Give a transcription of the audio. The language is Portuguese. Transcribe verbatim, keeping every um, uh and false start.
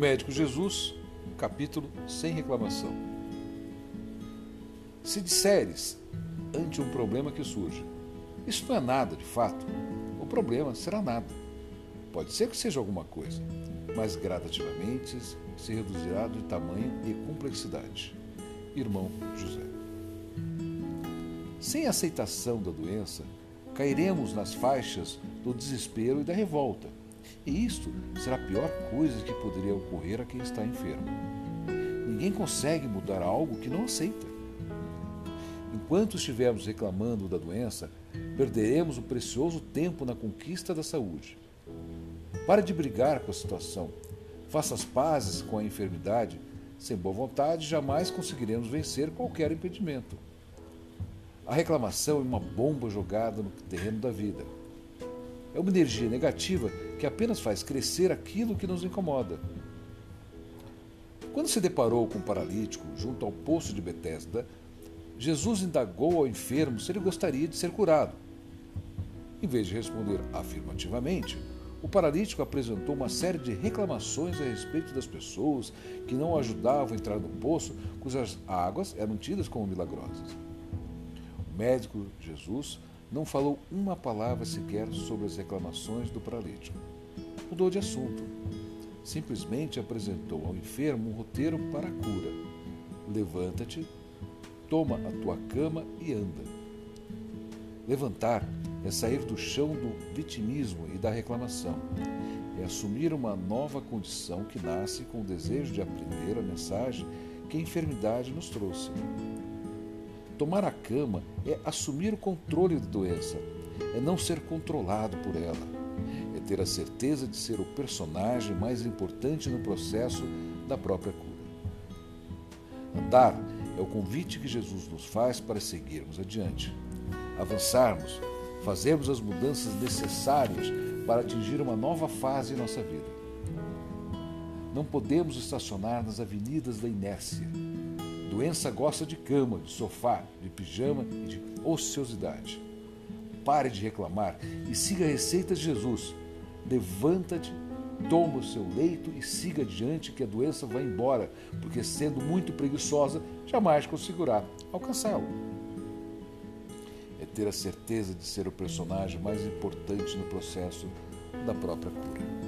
médico Jesus, capítulo sem reclamação. Se disseres ante um problema que surge, isso não é nada de fato, o problema será nada. Pode ser que seja alguma coisa, mas gradativamente se reduzirá de tamanho e complexidade. Irmão José. Sem aceitação da doença, cairemos nas faixas do desespero e da revolta, e isto será a pior coisa que poderia ocorrer a quem está enfermo. Ninguém consegue mudar algo que não aceita. Enquanto estivermos reclamando da doença, perderemos o precioso tempo na conquista da saúde. Pare de brigar com a situação. Faça as pazes com a enfermidade. Sem boa vontade, jamais conseguiremos vencer qualquer impedimento. A reclamação é uma bomba jogada no terreno da vida. É uma energia negativa que apenas faz crescer aquilo que nos incomoda. Quando se deparou com o paralítico junto ao poço de Bethesda, Jesus indagou ao enfermo se ele gostaria de ser curado. Em vez de responder afirmativamente, o paralítico apresentou uma série de reclamações a respeito das pessoas que não o ajudavam a entrar no poço, cujas águas eram tidas como milagrosas. O médico Jesus não falou uma palavra sequer sobre as reclamações do paralítico. Mudou de assunto. Simplesmente apresentou ao enfermo um roteiro para a cura. Levanta-te, toma a tua cama e anda. Levantar é sair do chão do vitimismo e da reclamação. É assumir uma nova condição que nasce com o desejo de aprender a mensagem que a enfermidade nos trouxe. Tomar a cama é assumir o controle da doença. É não ser controlado por ela. É ter a certeza de ser o personagem mais importante no processo da própria cura. Andar é o convite que Jesus nos faz para seguirmos adiante. Avançarmos, fazermos as mudanças necessárias para atingir uma nova fase em nossa vida. Não podemos estacionar nas avenidas da inércia. Doença gosta de cama, de sofá, de pijama e de ociosidade. Pare de reclamar e siga a receita de Jesus. Levanta-te, toma o seu leito e siga adiante que a doença vai embora, porque sendo muito preguiçosa, jamais conseguirá alcançá-lo. É ter a certeza de ser o personagem mais importante no processo da própria cura.